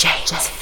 Smarties.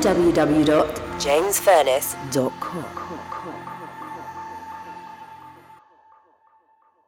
www.jamesfurness.com